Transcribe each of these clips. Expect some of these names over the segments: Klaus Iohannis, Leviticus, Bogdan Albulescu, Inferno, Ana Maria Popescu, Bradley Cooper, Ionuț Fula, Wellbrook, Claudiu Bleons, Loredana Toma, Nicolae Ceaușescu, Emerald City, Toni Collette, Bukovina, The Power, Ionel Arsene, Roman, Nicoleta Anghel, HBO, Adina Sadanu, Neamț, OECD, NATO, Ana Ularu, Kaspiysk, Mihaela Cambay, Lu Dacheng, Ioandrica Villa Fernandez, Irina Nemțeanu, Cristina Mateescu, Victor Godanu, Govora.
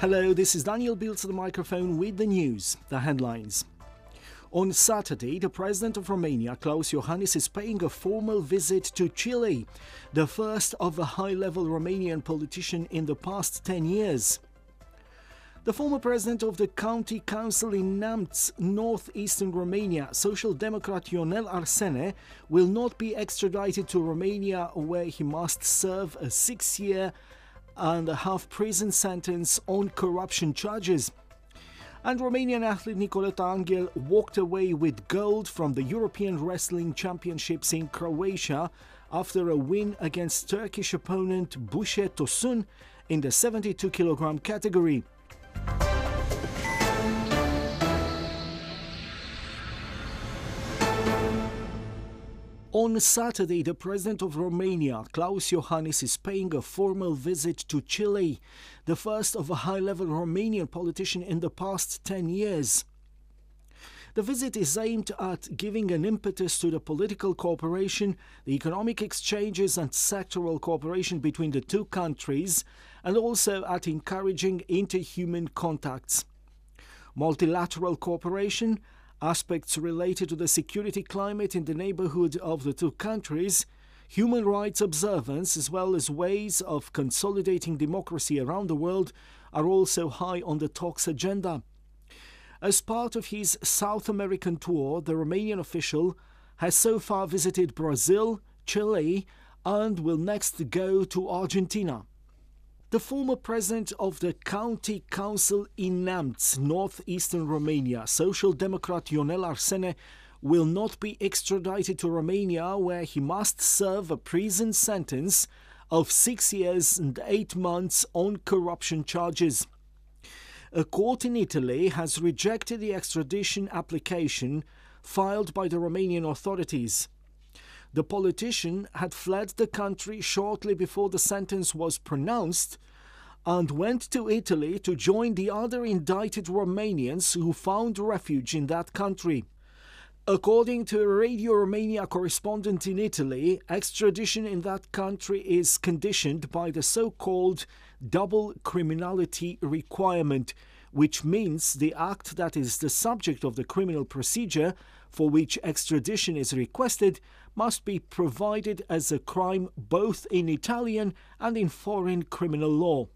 Hello, this is Daniel Bild to the microphone with the news, the headlines. On Saturday, the president of Romania, Klaus Iohannis, is paying a formal visit to Chile, the first of a high-level Romanian politician in the past 10 years. The former president of the county council in Neamț, northeastern Romania, Social Democrat Ionel Arsene, will not be extradited to Romania, where he must serve a 6.5-year prison sentence on corruption charges. And Romanian athlete Nicoleta Anghel walked away with gold from the European Wrestling Championships in Croatia after a win against Turkish opponent Buse Tosun in the 72kg category. On Saturday, the president of Romania, Klaus Iohannis, is paying a formal visit to Chile, the first of a high-level Romanian politician in the past 10 years. The visit is aimed at giving an impetus to the political cooperation, the economic exchanges and sectoral cooperation between the two countries, and also at encouraging interhuman contacts. Multilateral cooperation, aspects related to the security climate in the neighborhood of the two countries, human rights observance, as well as ways of consolidating democracy around the world are also high on the talks agenda. As part of his South American tour, the Romanian official has so far visited Brazil, Chile, and will next go to Argentina. The former president of the county council in Neamț, northeastern Romania, Social Democrat Ionel Arsene, will not be extradited to Romania, where he must serve a prison sentence of 6 years and 8 months on corruption charges. A court in Italy has rejected the extradition application filed by the Romanian authorities. The politician had fled the country shortly before the sentence was pronounced and went to Italy to join the other indicted Romanians who found refuge in that country. According to a Radio Romania correspondent in Italy, extradition in that country is conditioned by the so-called double criminality requirement, which means the act that is the subject of the criminal procedure for which extradition is requested must be provided as a crime both in Italian and in foreign criminal law.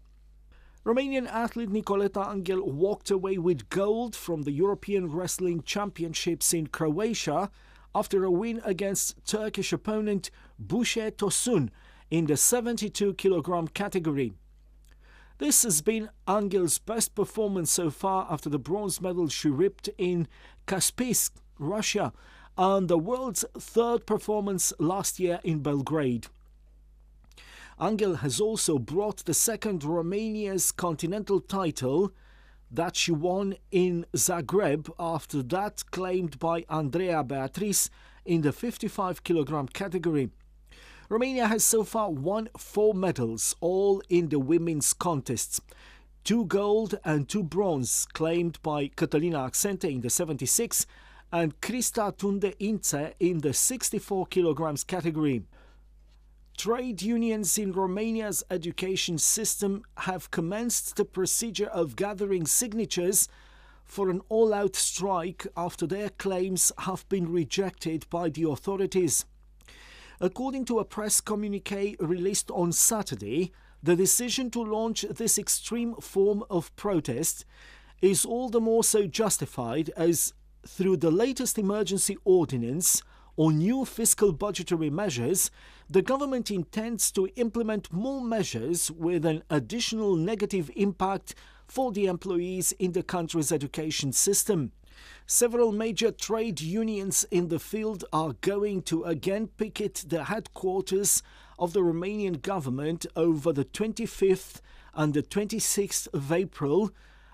Romanian athlete Nicoleta Anghel walked away with gold from the European Wrestling Championships in Croatia after a win against Turkish opponent Buse Tosun in the 72kg category. This has been Anghel's best performance so far after the bronze medal she ripped in Kaspiysk, Russia, and the world's third performance last year in Belgrade. Anghel has also brought the second Romania's continental title that she won in Zagreb after that claimed by Andrea Beatrice in the 55kg category. Romania has so far won 4 medals, all in the women's contests. 2 gold and 2 bronze claimed by Catalina Axente in the 76 and Crista Tunde Ince in the 64kg category. Trade unions in Romania's education system have commenced the procedure of gathering signatures for an all-out strike after their claims have been rejected by the authorities. According to a press communique released on Saturday, the decision to launch this extreme form of protest is all the more so justified as, through the latest emergency ordinance or new fiscal budgetary measures, the government intends to implement more measures with an additional negative impact for the employees in the country's education system. Several major trade unions in the field are going to again picket the headquarters of the Romanian government over the 25th and the 26th of April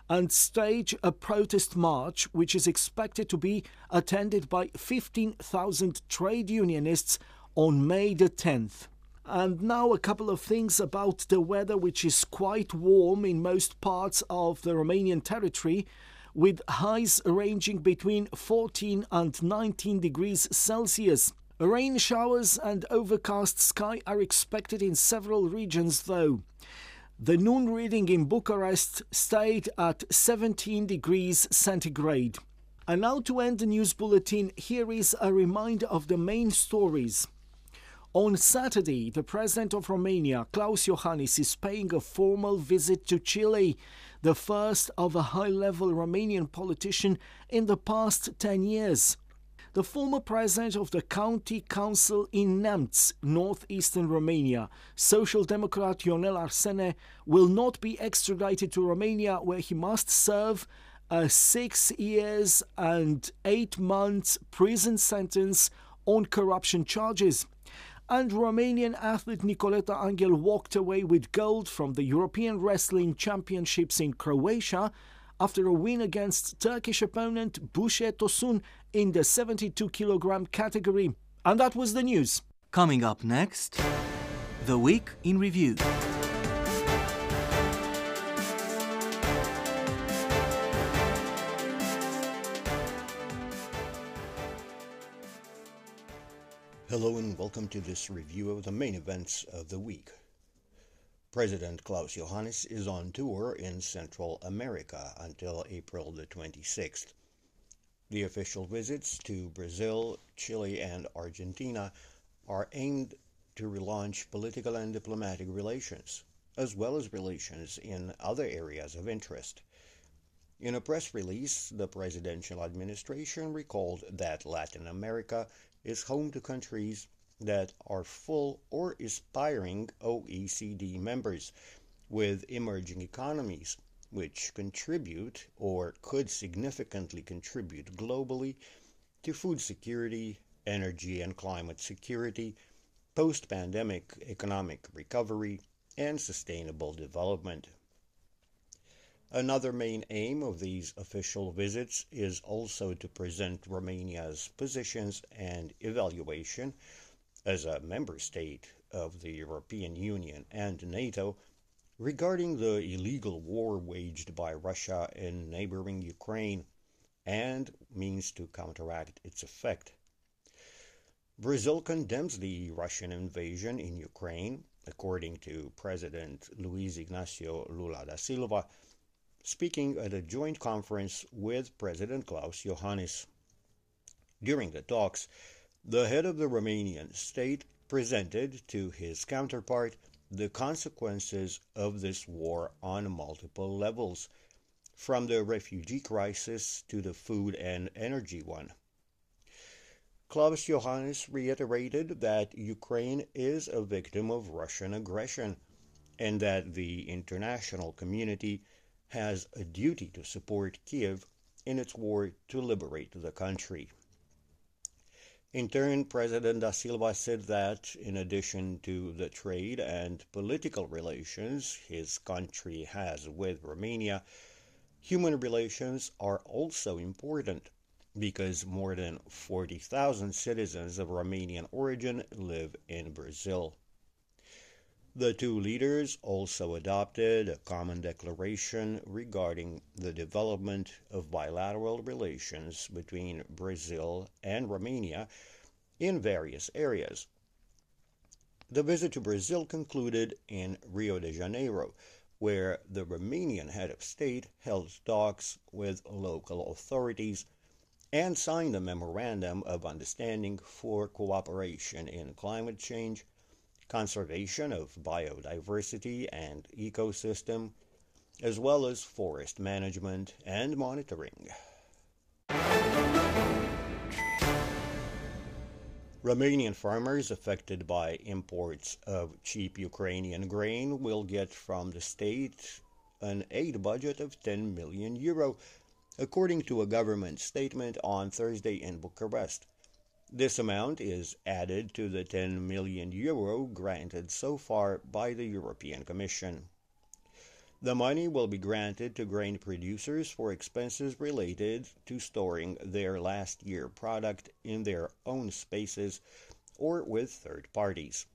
and stage a protest march which is expected to be attended by 15,000 trade unionists on May the 10th. And now a couple of things about the weather, which is quite warm in most parts of the Romanian territory, with highs ranging between 14 and 19 degrees Celsius. Rain showers and overcast sky are expected in several regions though. The noon reading in Bucharest stayed at 17 degrees centigrade. And now to end the news bulletin, here is a reminder of the main stories. On Saturday, the President of Romania, Klaus Iohannis, is paying a formal visit to Chile, the first of a high-level Romanian politician in the past 10 years. The former president of the county council in Neamț, northeastern Romania, Social Democrat Ionel Arsene, will not be extradited to Romania, where he must serve a 6 years and 8 months prison sentence on corruption charges. And Romanian athlete Nicoleta Anghel walked away with gold from the European Wrestling Championships in Croatia after a win against Turkish opponent Buse Tosun in the 72 kg category. And that was the news. Coming up next, The Week in Review. Hello and welcome to this review of the main events of the week. President Klaus Iohannis is on tour in Central America until April the 26th. The official visits to Brazil, Chile and Argentina are aimed to relaunch political and diplomatic relations, as well as relations in other areas of interest. In a press release, the presidential administration recalled that Latin America is home to countries that are full or aspiring OECD members, with emerging economies which contribute or could significantly contribute globally to food security, energy and climate security, post-pandemic economic recovery, and sustainable development. Another main aim of these official visits is also to present Romania's positions and evaluation as a member state of the European Union and NATO regarding the illegal war waged by Russia in neighboring Ukraine and means to counteract its effect. Brazil condemns the Russian invasion in Ukraine, according to President Luiz Ignacio Lula da Silva, speaking at a joint conference with President Klaus Iohannis. During the talks, the head of the Romanian state presented to his counterpart the consequences of this war on multiple levels, from the refugee crisis to the food and energy one. Klaus Iohannis reiterated that Ukraine is a victim of Russian aggression and that the international community has a duty to support Kiev in its war to liberate the country. In turn, President Da Silva said that, in addition to the trade and political relations his country has with Romania, human relations are also important, because more than 40,000 citizens of Romanian origin live in Brazil. The two leaders also adopted a common declaration regarding the development of bilateral relations between Brazil and Romania in various areas. The visit to Brazil concluded in Rio de Janeiro, where the Romanian head of state held talks with local authorities and signed a memorandum of understanding for cooperation in climate change, conservation of biodiversity and ecosystem, as well as forest management and monitoring. Romanian farmers affected by imports of cheap Ukrainian grain will get from the state an aid budget of 10 million euro, according to a government statement on Thursday in Bucharest. This amount is added to the 10 million euro granted so far by the European Commission. The money will be granted to grain producers for expenses related to storing their last year product in their own spaces or with third parties.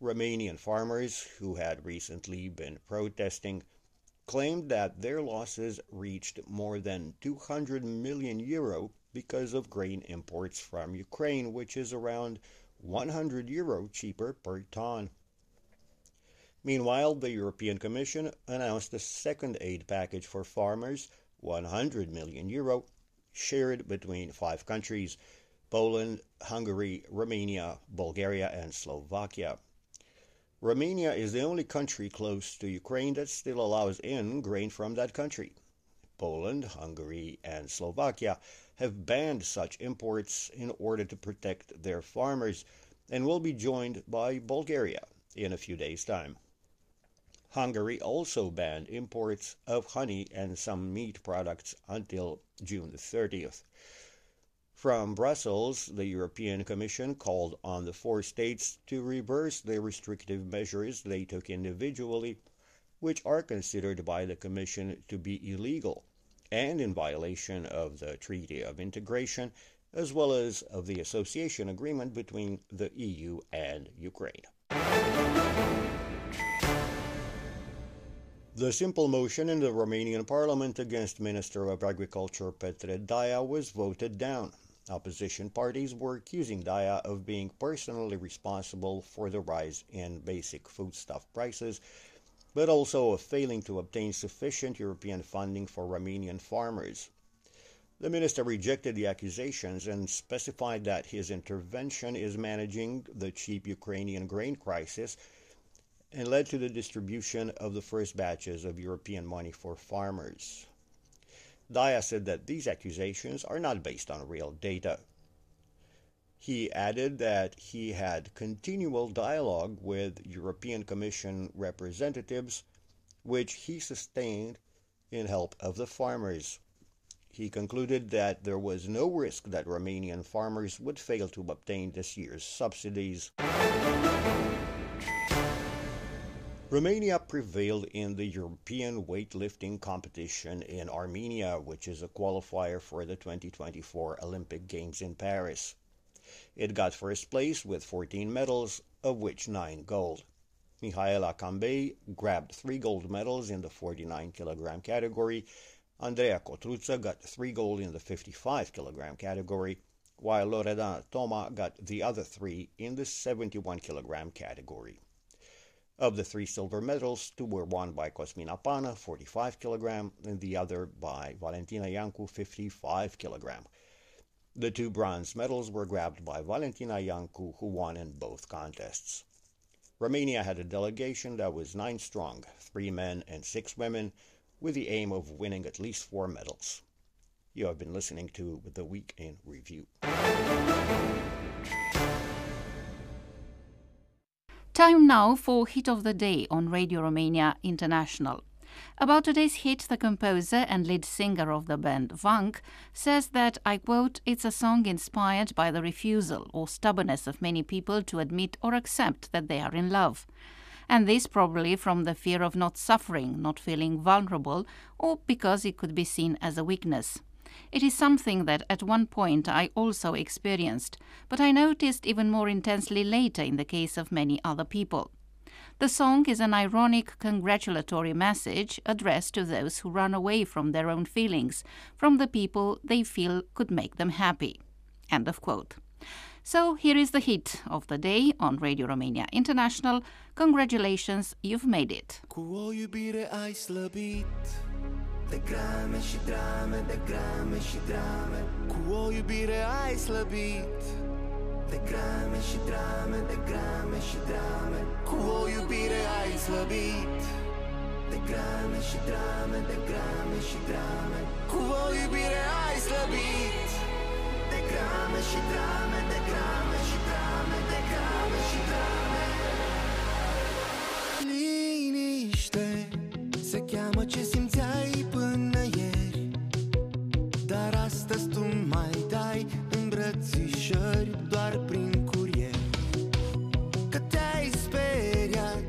Romanian farmers, who had recently been protesting, claimed that their losses reached more than 200 million euro because of grain imports from Ukraine, which is around 100 euro cheaper per ton. Meanwhile, the European Commission announced a second aid package for farmers, 100 million euro, shared between five countries: Poland, Hungary, Romania, Bulgaria, and Slovakia. Romania is the only country close to Ukraine that still allows in grain from that country. Poland, Hungary, and Slovakia have banned such imports in order to protect their farmers and will be joined by Bulgaria in a few days' time. Hungary also banned imports of honey and some meat products until June 30th. From Brussels, the European Commission called on the four states to reverse the restrictive measures they took individually, which are considered by the Commission to be illegal and in violation of the Treaty of Integration, as well as of the association agreement between the EU and Ukraine. The simple motion in the Romanian parliament against Minister of Agriculture Petre Daia was voted down. Opposition parties were accusing Daia of being personally responsible for the rise in basic foodstuff prices, but also of failing to obtain sufficient European funding for Romanian farmers. The minister rejected the accusations and specified that his intervention is managing the cheap Ukrainian grain crisis and led to the distribution of the first batches of European money for farmers. Daia said that these accusations are not based on real data. He added that he had continual dialogue with European Commission representatives, which he sustained in help of the farmers. He concluded that there was no risk that Romanian farmers would fail to obtain this year's subsidies. Romania prevailed in the European weightlifting competition in Armenia, which is a qualifier for the 2024 Olympic Games in Paris. It got first place with 14 medals, of which 9 gold. Mihaela Cambay grabbed 3 gold medals in the 49 kg category. Andreea Cotruța got 3 gold in the 55 kg category, while Loredana Toma got the other 3 in the 71 kg category. Of the 3 silver medals, 2 were won by Cosmina Pana, 45 kg, and the other by Valentina Iancu, 55 kg. The 2 bronze medals were grabbed by Valentina Iancu, who won in both contests. Romania had a delegation that was 9 strong, 3 men and 6 women, with the aim of winning at least 4 medals. You have been listening to The Week in Review. Time now for Hit of the Day on Radio Romania International. About today's hit, the composer and lead singer of the band Vunk says that, I quote, it's a song inspired by the refusal or stubbornness of many people to admit or accept that they are in love. And this probably from the fear of not suffering, not feeling vulnerable, or because it could be seen as a weakness. It is something that at one point I also experienced, but I noticed even more intensely later in the case of many other people. The song is an ironic congratulatory message addressed to those who run away from their own feelings, from the people they feel could make them happy. End of quote. So here is the hit of the day on Radio Romania International. Congratulations, you've made it. De grame și drame, de grame și drame, cu o iubire ai slăbit. De grame și drame, de grame și drame, cu o iubire ai slăbit. de grame și drame, de grame și drame. Cu o iubire ai slăbit. De grame și drame, de grame și drame, de grame și drame. Liniște se cheamă ce simțeai până ieri, dar astăzi tu mai dai îmbrățișări doar prin curier. Că te-ai speriat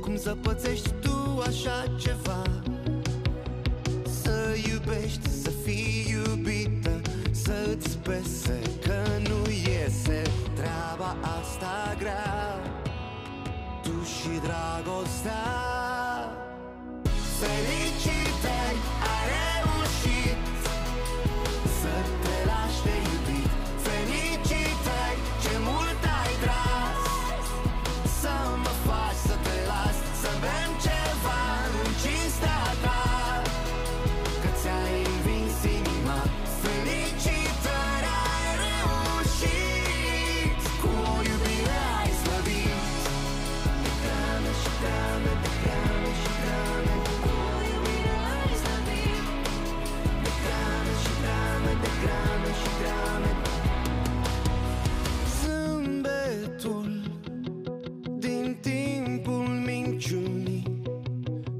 cum să pățești tu așa ceva, să iubești, să fii iubită, să-ți pese că nu iese treaba asta grea. Tu și dragostea. Felicitări, ai reușit să te lași de iubit. Felicitări, ce mult ai tras, să mă faci să te las, să bem ceva în cinstea ta, că ți-ai învins inima. Felicitări, ai reușit, cu o iubire ai slăbit. De grame și grame, de grame și grame, cu o iubire ai slăbit. De grame și grame, de grame și grame. Zâmbetul din timpul minciunii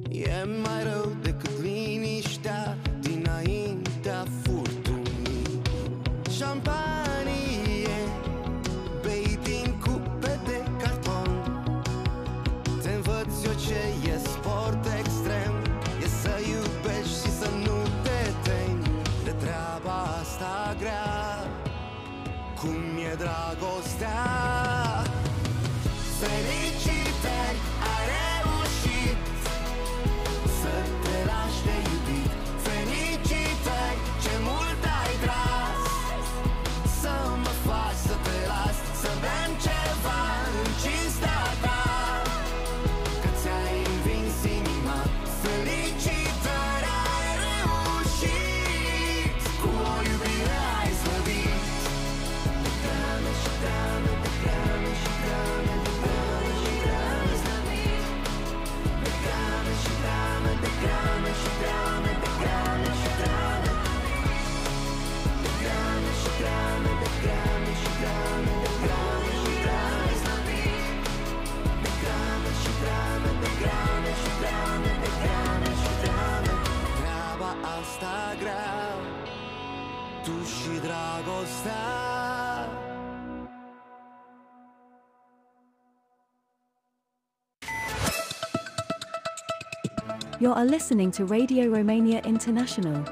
e mai rău decât liniștea dinaintea furtunii. Șampanie bei din cupe de carton, te învăț eu ce e sport extrem, e să iubești și să nu te temi de treaba asta grea, cum e dragostea. Felicitări, ai reușit să te lași de iubit. Felicitări, ce mult ai tras, să mă faci să te las, să bem ceva în cinstea ta, că ți-ai învins inima. Felicitări, ai reușit, cu o iubire ai slăbit. De grame și grame, de grame și grame, de grame și grame slăbit. De grame și grame, de grame și grame, de grame și grame. De grame și grame, de grame și grame, de grame și grame slăbit. De grame și grame, de grame și grame, de grame și grame. Treaba asta grea, tu și dragostea. You're listening to Radio Romania International.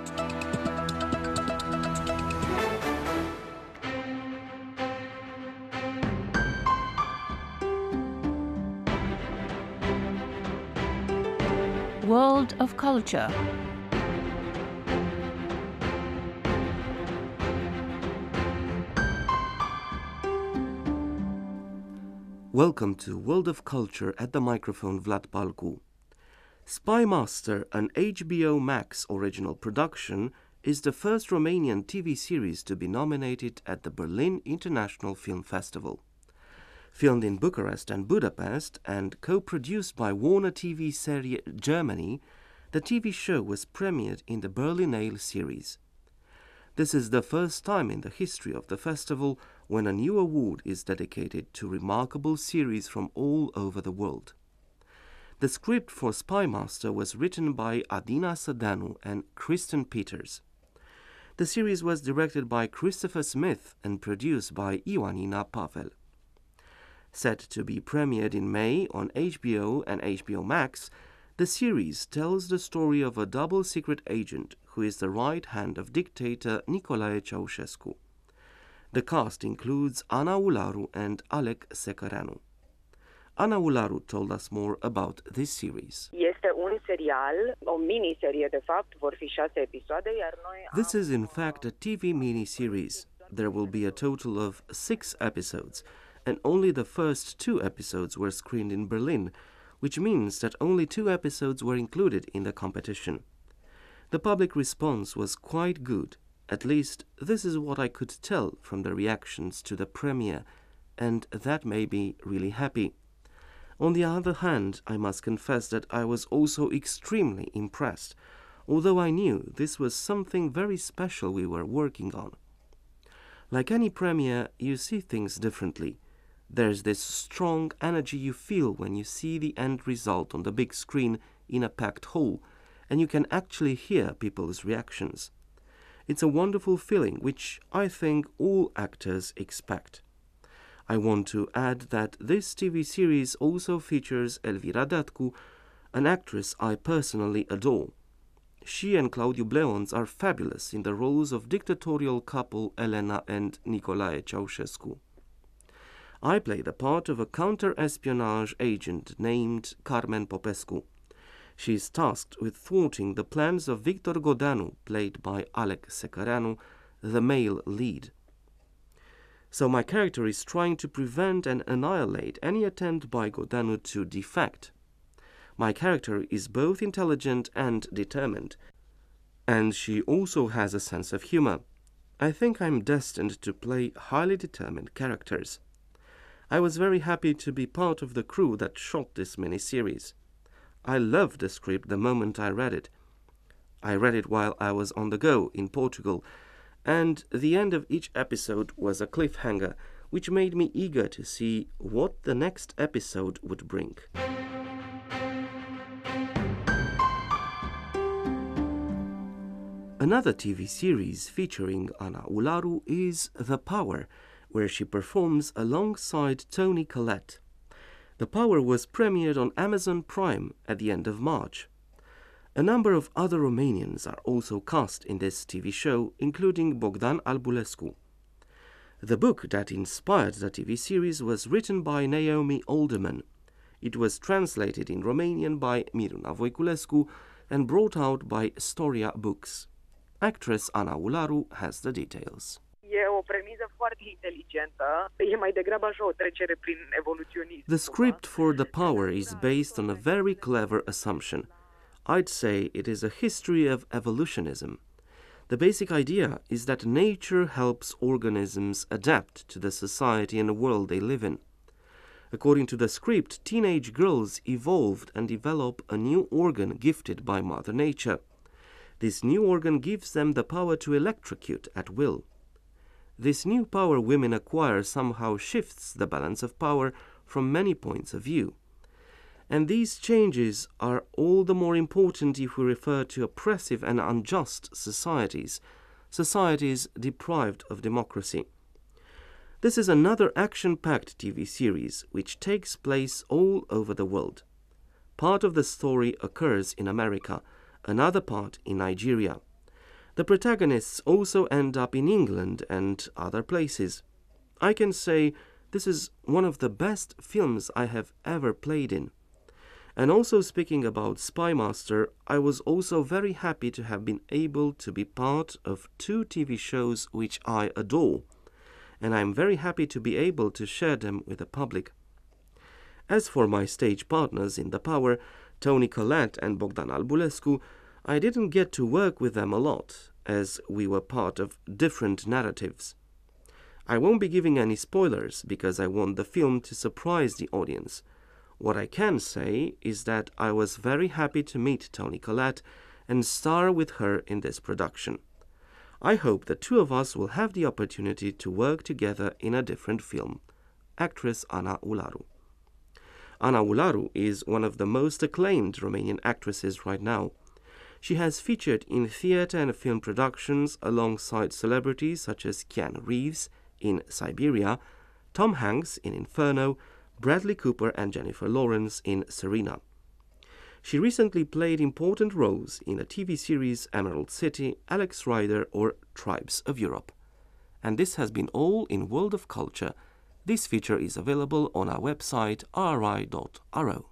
World of Culture. Welcome to World of Culture, at the microphone Vlad Balcu. Spymaster, an HBO Max original production, is the first Romanian TV series to be nominated at the Berlin International Film Festival. Filmed in Bucharest and Budapest and co-produced by Warner TV Serie Germany, the TV show was premiered in the Berlinale series. This is the first time in the history of the festival when a new award is dedicated to remarkable series from all over the world. The script for Spymaster was written by Adina Sadanu and Kristen Peters. The series was directed by Christopher Smith and produced by Ioana Pavel. Set to be premiered in May on HBO and HBO Max, the series tells the story of a double secret agent who is the right hand of dictator Nicolae Ceaușescu. The cast includes Ana Ularu and Alec Secareanu. Ana Ularu told us more about this series. This is in fact a TV mini-series. There will be a total of 6 episodes, and only the first 2 episodes were screened in Berlin, which means that only 2 episodes were included in the competition. The public response was quite good. At least this is what I could tell from the reactions to the premiere, and that made me really happy. On the other hand, I must confess that I was also extremely impressed, although I knew this was something very special we were working on. Like any premiere, you see things differently. There's this strong energy you feel when you see the end result on the big screen in a packed hall, and you can actually hear people's reactions. It's a wonderful feeling, which I think all actors expect. I want to add that this TV series also features Elvira Datku, an actress I personally adore. She and Claudiu Bleons are fabulous in the roles of dictatorial couple Elena and Nicolae Ceaușescu. I play the part of a counter-espionage agent named Carmen Popescu. She is tasked with thwarting the plans of Victor Godanu, played by Alec Secareanu, the male lead. So my character is trying to prevent and annihilate any attempt by Godanu to defect. My character is both intelligent and determined, and she also has a sense of humor. I think I'm destined to play highly determined characters. I was very happy to be part of the crew that shot this miniseries. I loved the script the moment I read it. I read it while I was on the go in Portugal, and the end of each episode was a cliffhanger, which made me eager to see what the next episode would bring. Another TV series featuring Ana Ularu is The Power, where she performs alongside Toni Collette. The Power was premiered on Amazon Prime at the end of March. A number of other Romanians are also cast in this TV show, including Bogdan Albulescu. The book that inspired the TV series was written by Naomi Alderman. It was translated in Romanian by Miruna Voiculescu and brought out by Storia Books. Actress Ana Ularu has the details. The script for The Power is based on a very clever assumption. I'd say it is a history of evolutionism. The basic idea is that nature helps organisms adapt to the society and world they live in. According to the script, teenage girls evolved and develop a new organ gifted by Mother Nature. This new organ gives them the power to electrocute at will. This new power women acquire somehow shifts the balance of power from many points of view. And these changes are all the more important if we refer to oppressive and unjust societies, societies deprived of democracy. This is another action-packed TV series which takes place all over the world. Part of the story occurs in America, another part in Nigeria. The protagonists also end up in England and other places. I can say this is one of the best films I have ever played in. And also speaking about Spymaster, I was also very happy to have been able to be part of two TV shows which I adore, and I'm very happy to be able to share them with the public. As for my stage partners in The Power, Toni Collette and Bogdan Albulescu, I didn't get to work with them a lot, as we were part of different narratives. I won't be giving any spoilers, because I want the film to surprise the audience. What I can say is that I was very happy to meet Toni Collette and star with her in this production. I hope the two of us will have the opportunity to work together in a different film. Actress Ana Ularu. Ana Ularu is one of the most acclaimed Romanian actresses right now. She has featured in theatre and film productions alongside celebrities such as Keanu Reeves in Siberia, Tom Hanks in Inferno, Bradley Cooper and Jennifer Lawrence in Serena. She recently played important roles in the TV series Emerald City, Alex Rider or Tribes of Europe. And this has been all in World of Culture. This feature is available on our website ri.ro.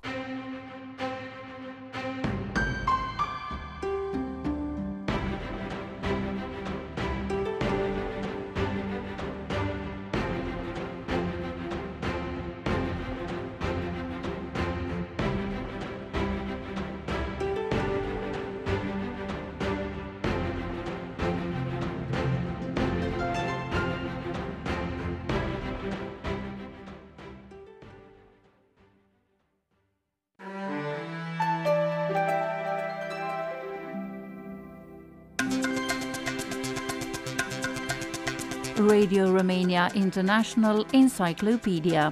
Radio Romania International Encyclopedia.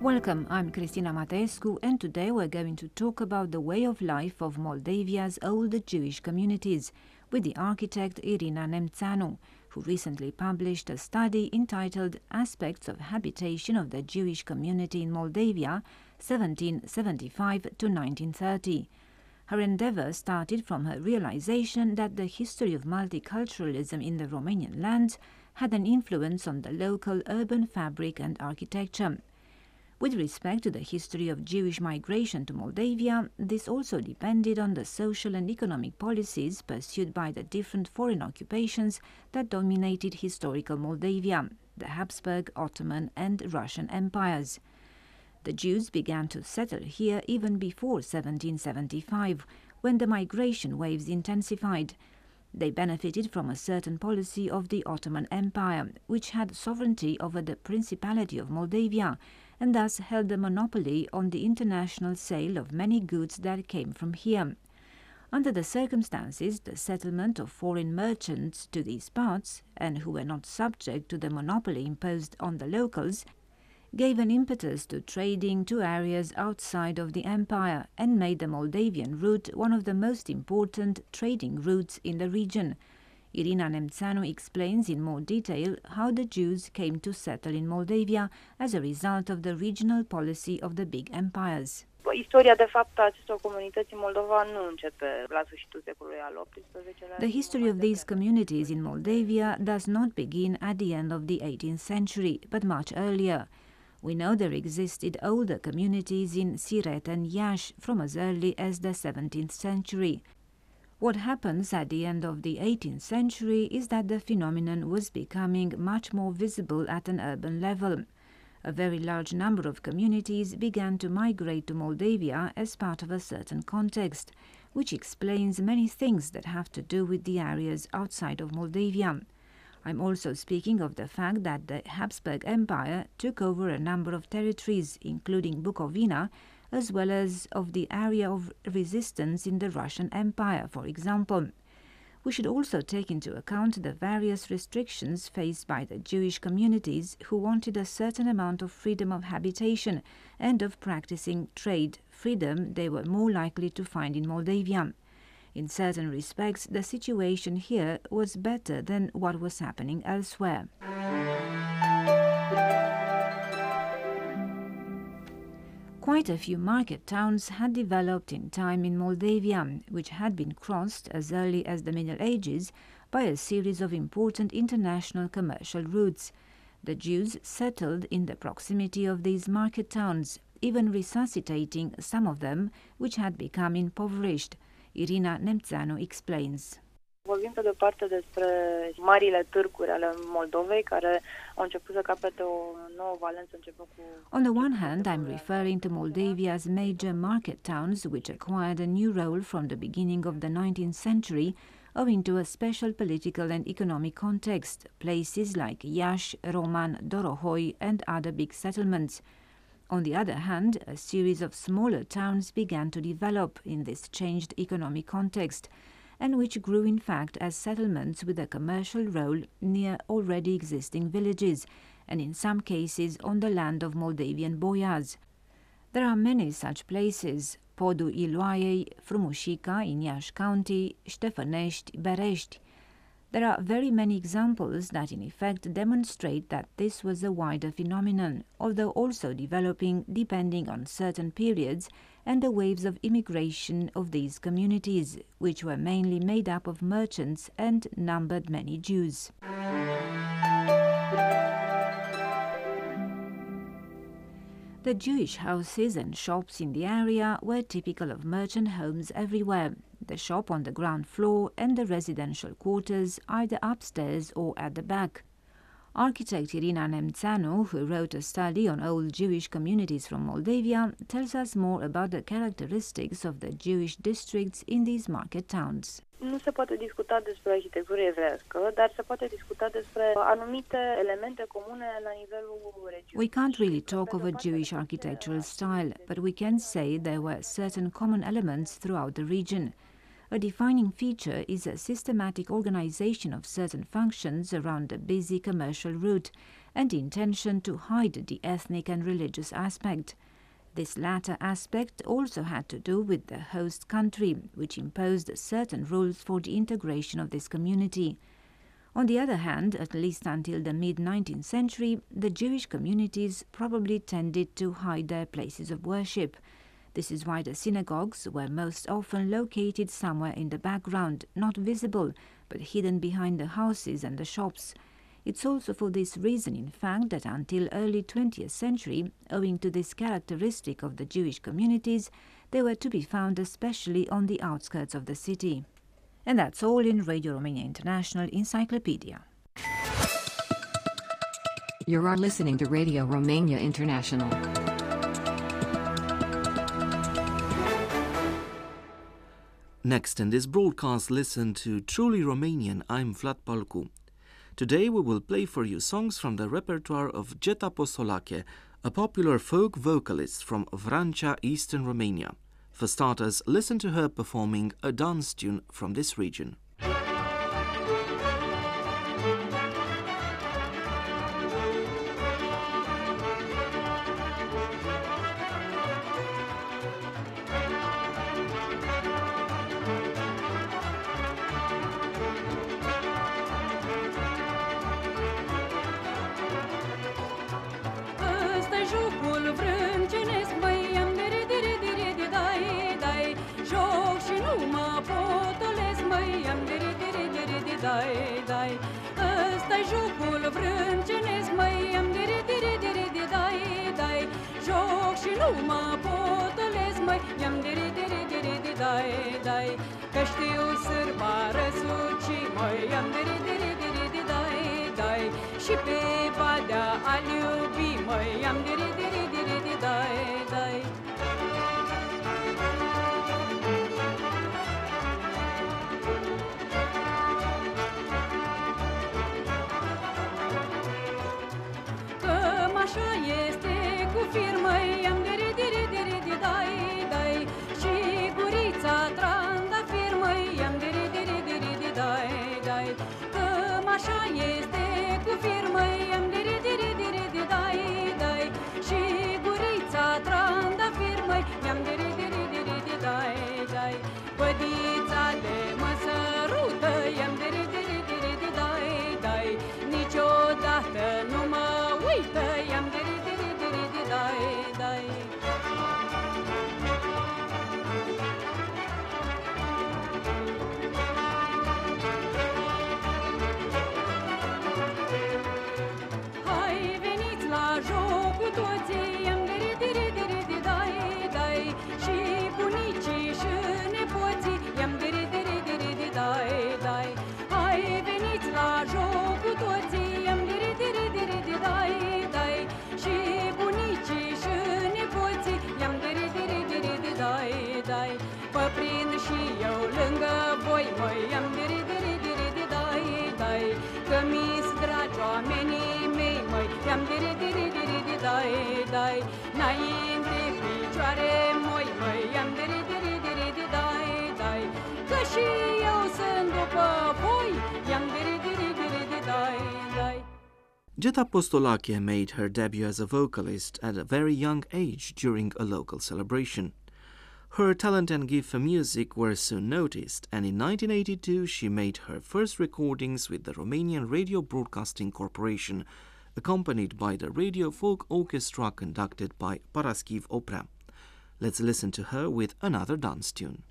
Welcome, I'm Cristina Mateescu, and today we're going to talk about the way of life of Moldavia's old Jewish communities with the architect Irina Nemțeanu, who recently published a study entitled Aspects of Habitation of the Jewish Community in Moldavia, 1775 to 1930. Her endeavor started from her realization that the history of multiculturalism in the Romanian lands had an influence on the local urban fabric and architecture. With respect to the history of Jewish migration to Moldavia, this also depended on the social and economic policies pursued by the different foreign occupations that dominated historical Moldavia, the Habsburg, Ottoman and Russian empires. The Jews began to settle here even before 1775, when the migration waves intensified. They benefited from a certain policy of the Ottoman Empire, which had sovereignty over the Principality of Moldavia, and thus held a monopoly on the international sale of many goods that came from here. Under the circumstances, the settlement of foreign merchants to these parts, and who were not subject to the monopoly imposed on the locals, gave an impetus to trading to areas outside of the empire and made the Moldavian route one of the most important trading routes in the region. Irina Nemțeanu explains in more detail how the Jews came to settle in Moldavia as a result of the regional policy of the big empires. The history of these communities in Moldavia does not begin at the end of the 18th century, but much earlier. We know there existed older communities in Siret and Iași from as early as the 17th century. What happens at the end of the 18th century is that the phenomenon was becoming much more visible at an urban level. A very large number of communities began to migrate to Moldavia as part of a certain context, which explains many things that have to do with the areas outside of Moldavia. I'm also speaking of the fact that the Habsburg Empire took over a number of territories, including Bukovina, as well as of the area of resistance in the Russian Empire, for example. We should also take into account the various restrictions faced by the Jewish communities who wanted a certain amount of freedom of habitation and of practicing trade, freedom they were more likely to find in Moldavia. In certain respects, the situation here was better than what was happening elsewhere. Quite a few market towns had developed in time in Moldavia, which had been crossed as early as the Middle Ages by a series of important international commercial routes. The Jews settled in the proximity of these market towns, even resuscitating some of them which had become impoverished. Irina Nemțeanu explains. On the one hand, I'm referring to Moldavia's major market towns, which acquired a new role from the beginning of the 19th century, owing to a special political and economic context, places like Iași, Roman, Dorohoi and other big settlements. On the other hand, a series of smaller towns began to develop in this changed economic context, and which grew in fact as settlements with a commercial role near already existing villages, and in some cases on the land of Moldavian boyars. There are many such places: Podul Iloaiei, Frumușica in Iași County, Ștefănești, Berești. There are very many examples that in effect demonstrate that this was a wider phenomenon, although also developing depending on certain periods and the waves of immigration of these communities, which were mainly made up of merchants and numbered many Jews. The Jewish houses and shops in the area were typical of merchant homes everywhere. The shop on the ground floor and the residential quarters either upstairs or at the back. Architect Irina Nemțeanu, who wrote a study on old Jewish communities from Moldavia, tells us more about the characteristics of the Jewish districts in these market towns. Nu se poate discuta despre arhitectură evrească, dar se poate discuta despre anumite elemente comune la nivelul regiunii. We can't really talk of a Jewish architectural style, but we can say there were certain common elements throughout the region. A defining feature is a systematic organization of certain functions around a busy commercial route and the intention to hide the ethnic and religious aspect. This latter aspect also had to do with the host country, which imposed certain rules for the integration of this community. On the other hand, at least until the mid-19th century, the Jewish communities probably tended to hide their places of worship. This is why the synagogues were most often located somewhere in the background, not visible, but hidden behind the houses and the shops. It's also for this reason, in fact, that until early 20th century, owing to this characteristic of the Jewish communities, they were to be found especially on the outskirts of the city. And that's all in Radio Romania International Encyclopedia. You are listening to Radio Romania International. Next in this broadcast, listen to Truly Romanian. I'm Vlad Balcu. Today we will play for you songs from the repertoire of Geta Postolache, a popular folk vocalist from Vrancea, eastern Romania. For starters, listen to her performing a dance tune from this region. Geta Postolache made her debut as a vocalist at a very young age during a local celebration. Her talent and gift for music were soon noticed, and in 1982 she made her first recordings with the Romanian Radio Broadcasting Corporation, accompanied by the Radio Folk Orchestra conducted by Paraschiv Oprea. Let's listen to her with another dance tune.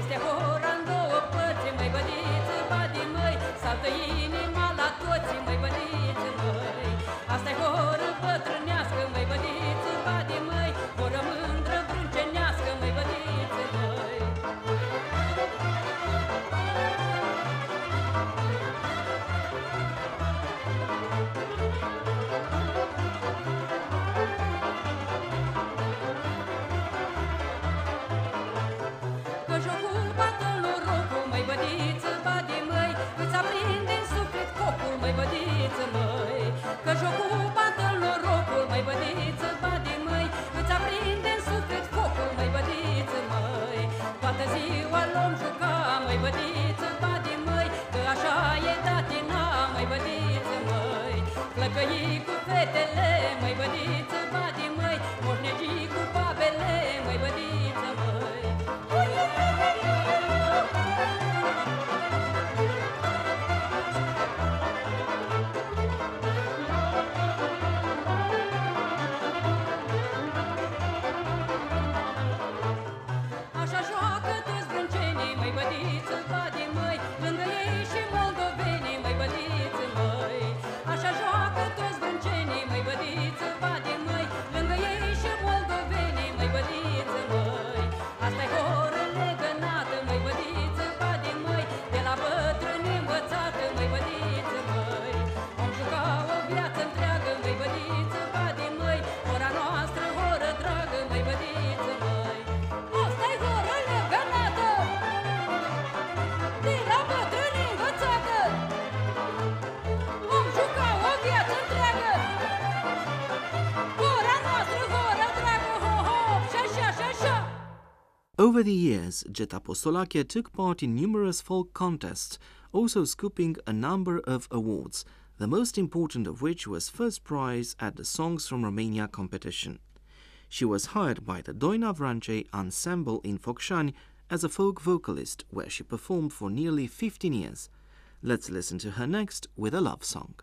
Este ora în două părți, măi bădiță, badi măi, saltă inima la toți, măi bădiță, măi. Asta-i horă bătrânească, măi bădiță, badi măi, horă mândră brâncenească, măi bădiță, măi. Măi bădiță, măi, că jocul bată norocul, măi bădiță, bade măi, îți aprinde în suflet focul, măi bădiță, măi. Toată ziua l-om juca, măi bădiță, bade măi, că așa e datina, măi bădiță, măi. Plăcăii cu fetele, măi bădiță, bade măi, moșnegii cu babele, măi bădiță, măi. Over the years, Geta Postolache took part in numerous folk contests, also scooping a number of awards, the most important of which was first prize at the Songs from Romania competition. She was hired by the Doina Vrancei ensemble in Focșani as a folk vocalist, where she performed for nearly 15 years. Let's listen to her next with a love song.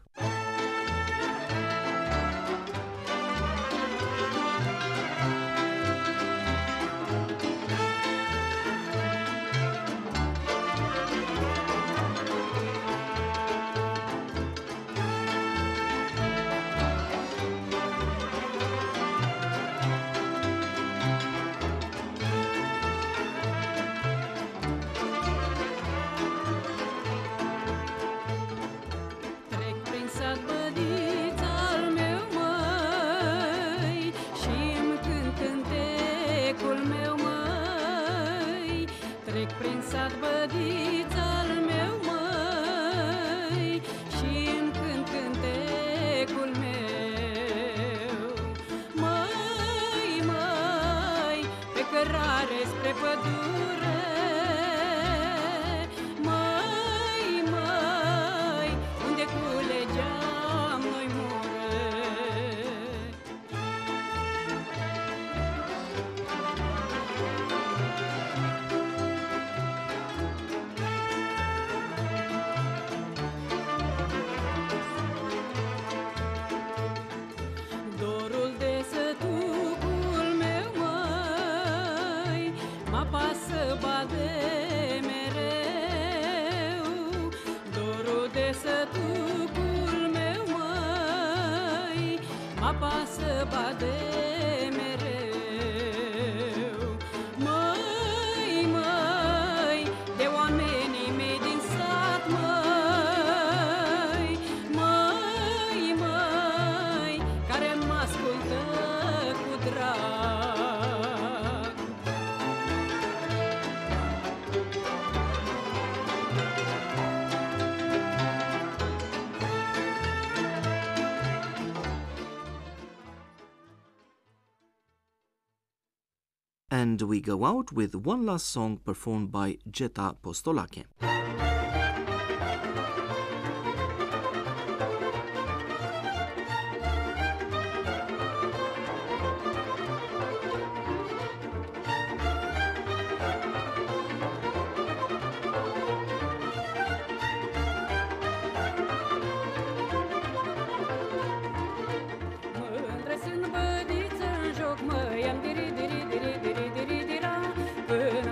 And we go out with one last song performed by Geta Postolache.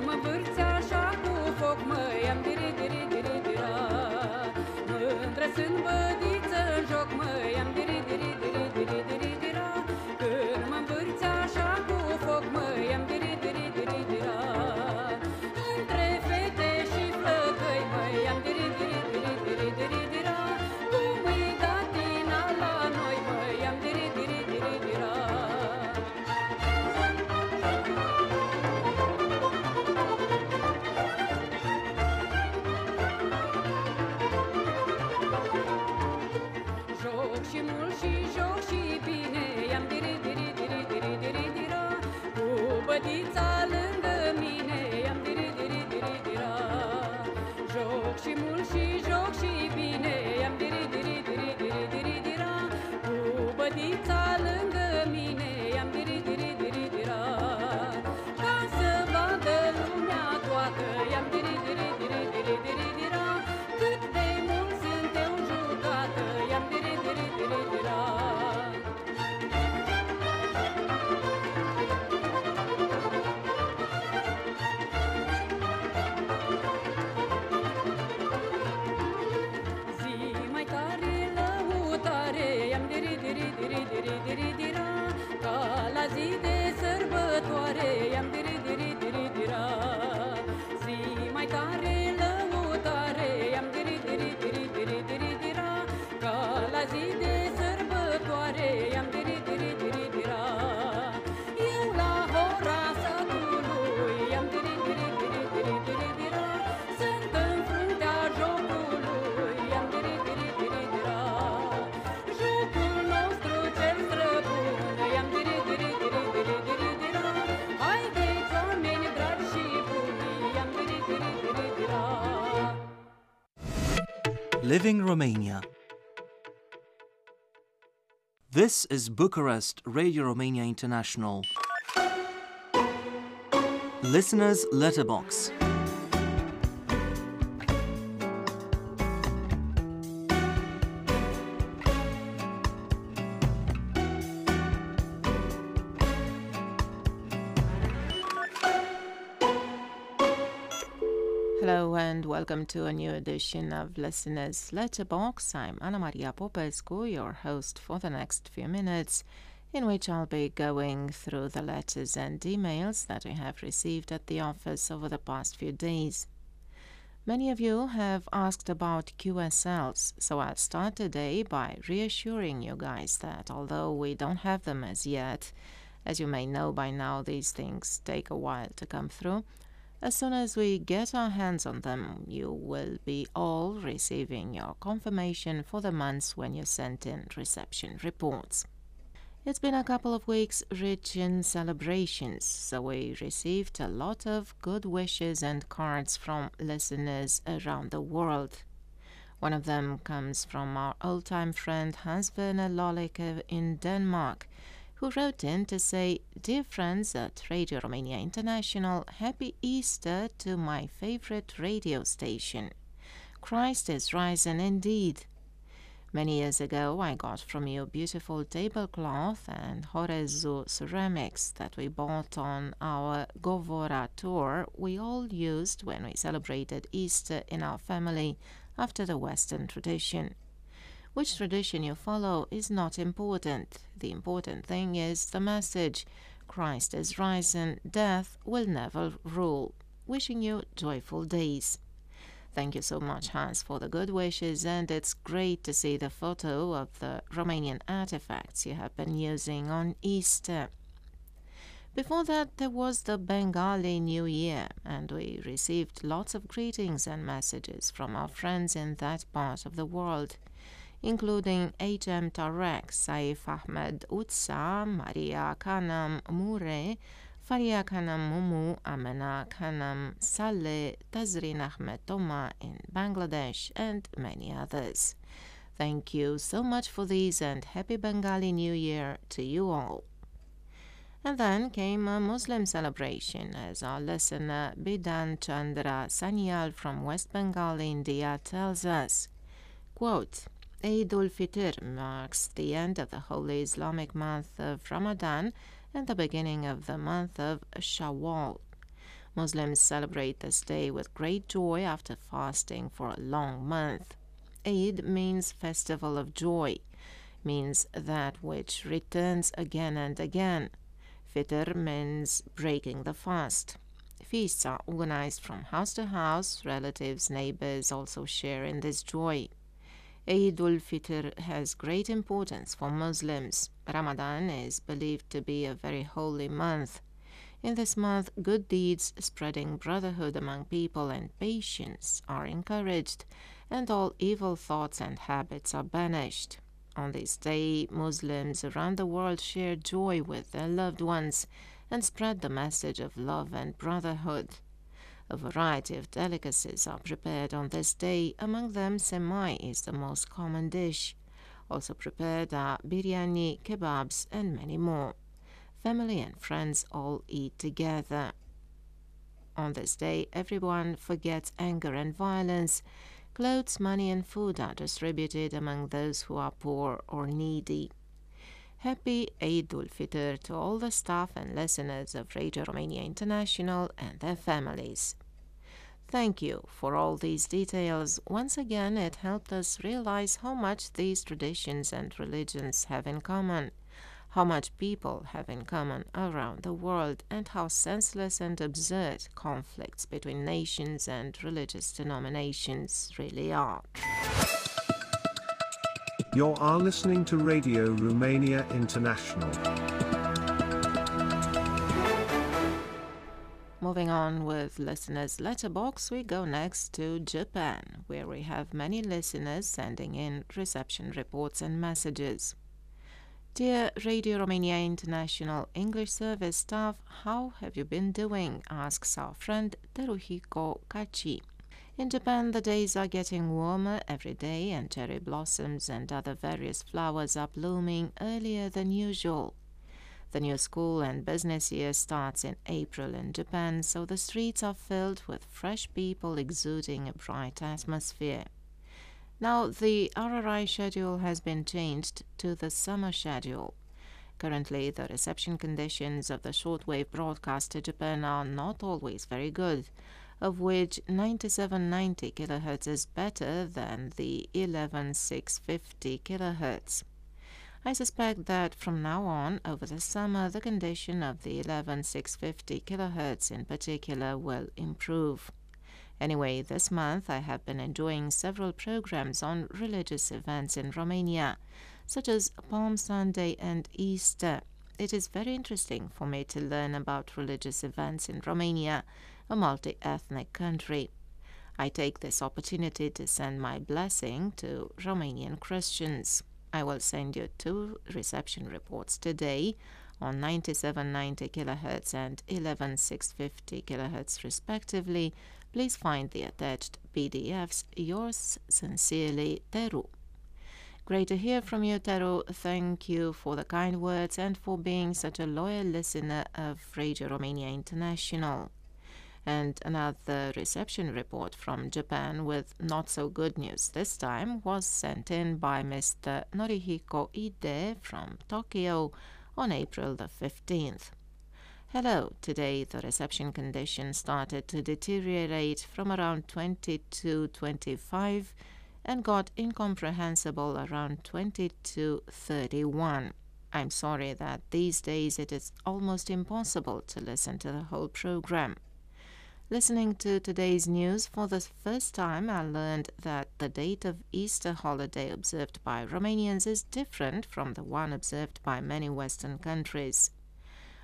Mă învârți așa Living Romania. This is Bucharest Radio Romania International. Listener's Letterbox. Hello and welcome to a new edition of Listener's Letterbox. I'm Ana Maria Popescu, your host for the next few minutes, in which I'll be going through the letters and emails that we have received at the office over the past few days. Many of you have asked about QSLs, so I'll start today by reassuring you guys that although we don't have them as yet, as you may know by now, these things take a while to come through. As soon as we get our hands on them, you will be all receiving your confirmation for the months when you sent in reception reports. It's been a couple of weeks rich in celebrations, so we received a lot of good wishes and cards from listeners around the world. One of them comes from our old-time friend Hans-Werner Lollike in Denmark, who wrote in to say, "Dear friends at Radio Romania International, happy Easter to my favorite radio station. Christ is risen indeed. Many years ago, I got from you beautiful tablecloth and Horezu ceramics that we bought on our Govora tour we all used when we celebrated Easter in our family after the Western tradition. Which tradition you follow is not important. The important thing is the message. Christ is risen, death will never rule. Wishing you joyful days." Thank you so much, Hans, for the good wishes, and it's great to see the photo of the Romanian artifacts you have been using on Easter. Before that, there was the Bengali New Year, and we received lots of greetings and messages from our friends in that part of the world, including H.M. Tarek, Saif Ahmed Utsa, Maria Kanam Mure, Faria Kanam Mumu, Amena Kanam Saleh, Tazrin Ahmed Toma in Bangladesh, and many others. Thank you so much for these, and happy Bengali New Year to you all. And then came a Muslim celebration, as our listener Bidan Chandra Sanyal from West Bengal, India, tells us. Quote, "Eid ul-Fitr marks the end of the holy Islamic month of Ramadan and the beginning of the month of Shawwal. Muslims celebrate this day with great joy after fasting for a long month. Eid means festival of joy, means that which returns again and again. Fitr means breaking the fast. Feasts are organized from house to house. Relatives, neighbors also share in this joy. Eid ul-Fitr has great importance for Muslims. Ramadan is believed to be a very holy month. In this month, good deeds, spreading brotherhood among people, and patience are encouraged, and all evil thoughts and habits are banished. On this day, Muslims around the world share joy with their loved ones and spread the message of love and brotherhood. A variety of delicacies are prepared on this day, among them semai is the most common dish. Also prepared are biryani, kebabs, and many more. Family and friends all eat together. On this day, everyone forgets anger and violence. Clothes, money, and food are distributed among those who are poor or needy. Happy Eid ul-Fitr to all the staff and listeners of Radio Romania International and their families." Thank you for all these details. Once again, it helped us realize how much these traditions and religions have in common, how much people have in common around the world, and how senseless and absurd conflicts between nations and religious denominations really are. You are listening to Radio Romania International. Moving on with Listener's Letterbox, we go next to Japan, where we have many listeners sending in reception reports and messages. "Dear Radio Romania International English Service staff, how have you been doing?" asks our friend Teruhiko Kachi. In Japan, the days are getting warmer every day, and cherry blossoms and other various flowers are blooming earlier than usual. The new school and business year starts in April in Japan, so the streets are filled with fresh people exuding a bright atmosphere. Now, the RRI schedule has been changed to the summer schedule. Currently, the reception conditions of the shortwave broadcast to Japan are not always very good, of which 9790 kHz is better than the 11650 kHz. I suspect that from now on, over the summer, the condition of the 11650 kHz in particular will improve. Anyway, this month I have been enjoying several programs on religious events in Romania, such as Palm Sunday and Easter. It is very interesting for me to learn about religious events in Romania, a multi-ethnic country. I take this opportunity to send my blessing to Romanian Christians. I will send you two reception reports today on 9790 kHz and 11650 kHz respectively. Please find the attached PDFs. Yours sincerely, Teru. Great to hear from you, Teru. Thank you for the kind words and for being such a loyal listener of Radio Romania International. And another reception report from Japan with not-so-good news this time was sent in by Mr. Norihiko Ide from Tokyo on April the 15th. Hello, today the reception condition started to deteriorate from around 22:25 and got incomprehensible around 22:31. I'm sorry that these days it is almost impossible to listen to the whole program. Listening to today's news, for the first time I learned that the date of Easter holiday observed by Romanians is different from the one observed by many Western countries.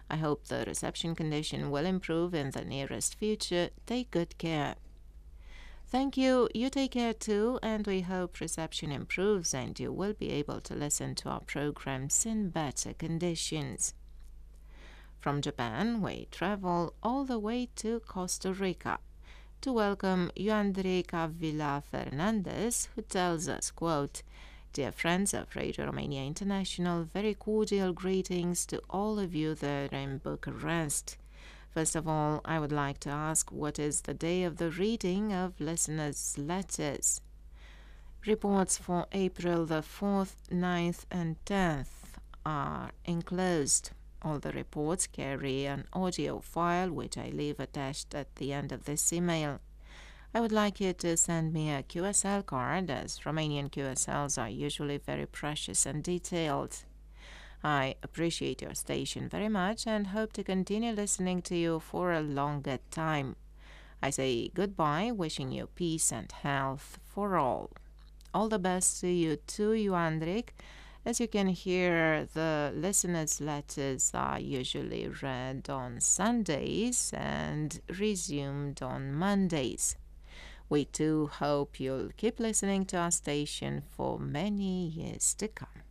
I hope the reception condition will improve in the nearest future. Take good care. Thank you. You take care too, and we hope reception improves and you will be able to listen to our programs in better conditions. From Japan, we travel all the way to Costa Rica to welcome Ioandrica Villa Fernandez, who tells us, quote, "Dear friends of Radio Romania International, very cordial greetings to all of you there in Bucharest. First of all, I would like to ask what is the day of the reading of listeners' letters. Reports for April the 4th, 9th and 10th are enclosed. All the reports carry an audio file, which I leave attached at the end of this email. I would like you to send me a QSL card, as Romanian QSLs are usually very precious and detailed. I appreciate your station very much and hope to continue listening to you for a longer time. I say goodbye, wishing you peace and health for all. All the best to you too, Ioandric. As you can hear, the listeners' letters are usually read on Sundays and resumed on Mondays. We too hope you'll keep listening to our station for many years to come."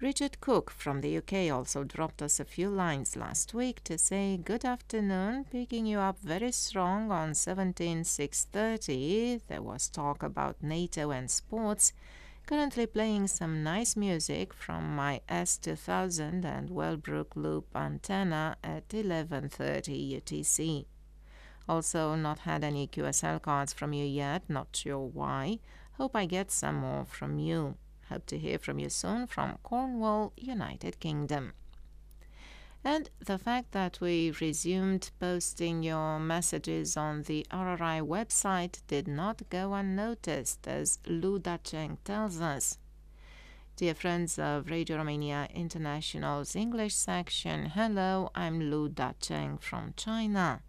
Richard Cook from the UK also dropped us a few lines last week to say, "Good afternoon, picking you up very strong on 17.6.30. There was talk about NATO and sports. Currently playing some nice music from my S2000 and Wellbrook Loop antenna at 11.30 UTC. Also, not had any QSL cards from you yet, not sure why. Hope I get some more from you. Hope to hear from you soon from Cornwall, United Kingdom." And the fact that we resumed posting your messages on the RRI website did not go unnoticed, as Lu Dacheng tells us. "Dear friends of Radio Romania International's English section, hello, I'm Lu Dacheng from China.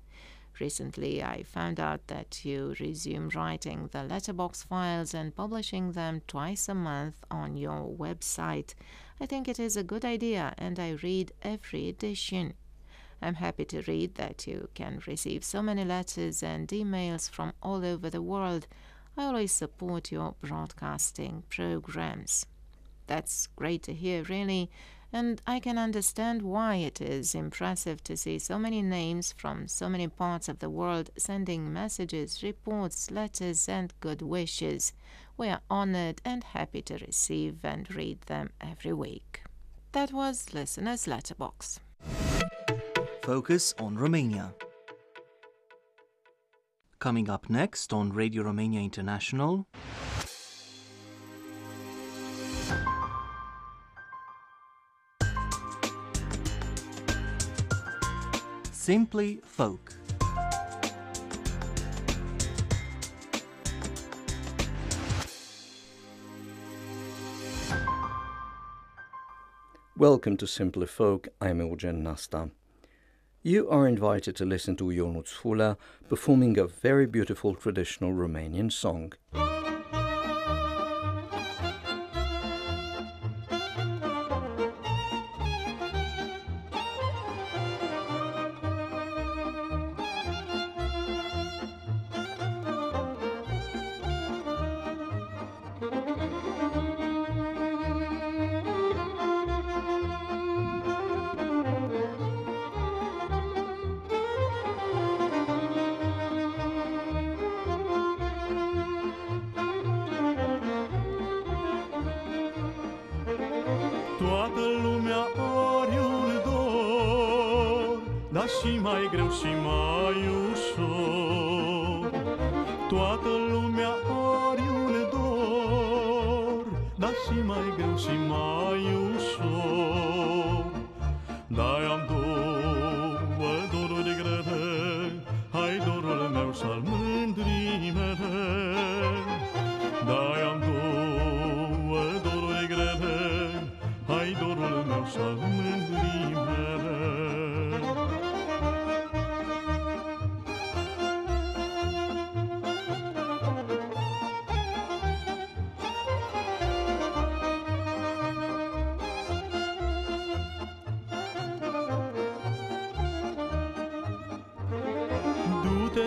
Recently I found out that you resume writing the letterbox files and publishing them twice a month on your website. I think it is a good idea, and I read every edition. I'm happy to read that you can receive so many letters and emails from all over the world. I always support your broadcasting programs." That's great to hear, really, and I can understand why it is impressive to see so many names from so many parts of the world sending messages, reports, letters, and good wishes. We are honored and happy to receive and read them every week. That was Listener's Letterbox. Focus on Romania. Coming up next on Radio Romania International... Simply Folk. Welcome to Simply Folk, I'm Eugen Nasta. You are invited to listen to Ionuț Fula performing a very beautiful traditional Romanian song.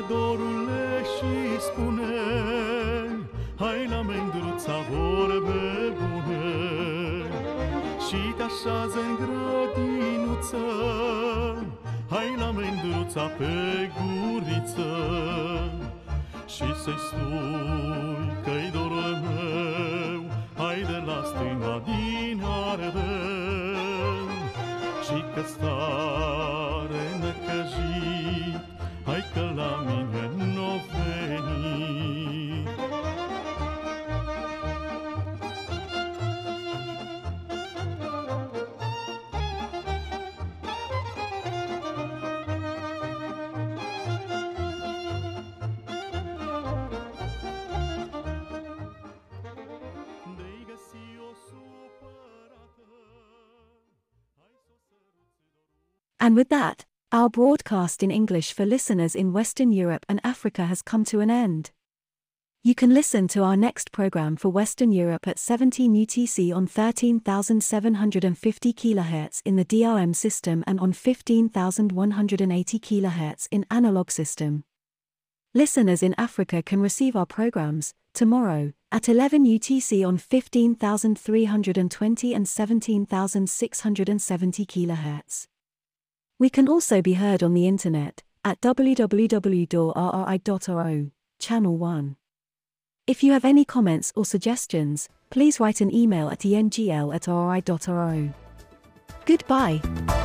Dorule, și spune, hai la mândruța vorbe bune, și te așează-n grădinuță, hai la mândruța pe guriță, și să-i spui că-i dorul meu, hai de la stâna din Ardel, și că stare necăjit, hai că la mine n-o veni. De-i găsi o supărată. And with that, our broadcast in English for listeners in Western Europe and Africa has come to an end. You can listen to our next program for Western Europe at 17 UTC on 13,750 kHz in the DRM system and on 15,180 kHz in analog system. Listeners in Africa can receive our programs, tomorrow, at 11 UTC on 15,320 and 17,670 kHz. We can also be heard on the internet, at www.rri.ro, Channel 1. If you have any comments or suggestions, please write an email at engl@rri.ro. Goodbye!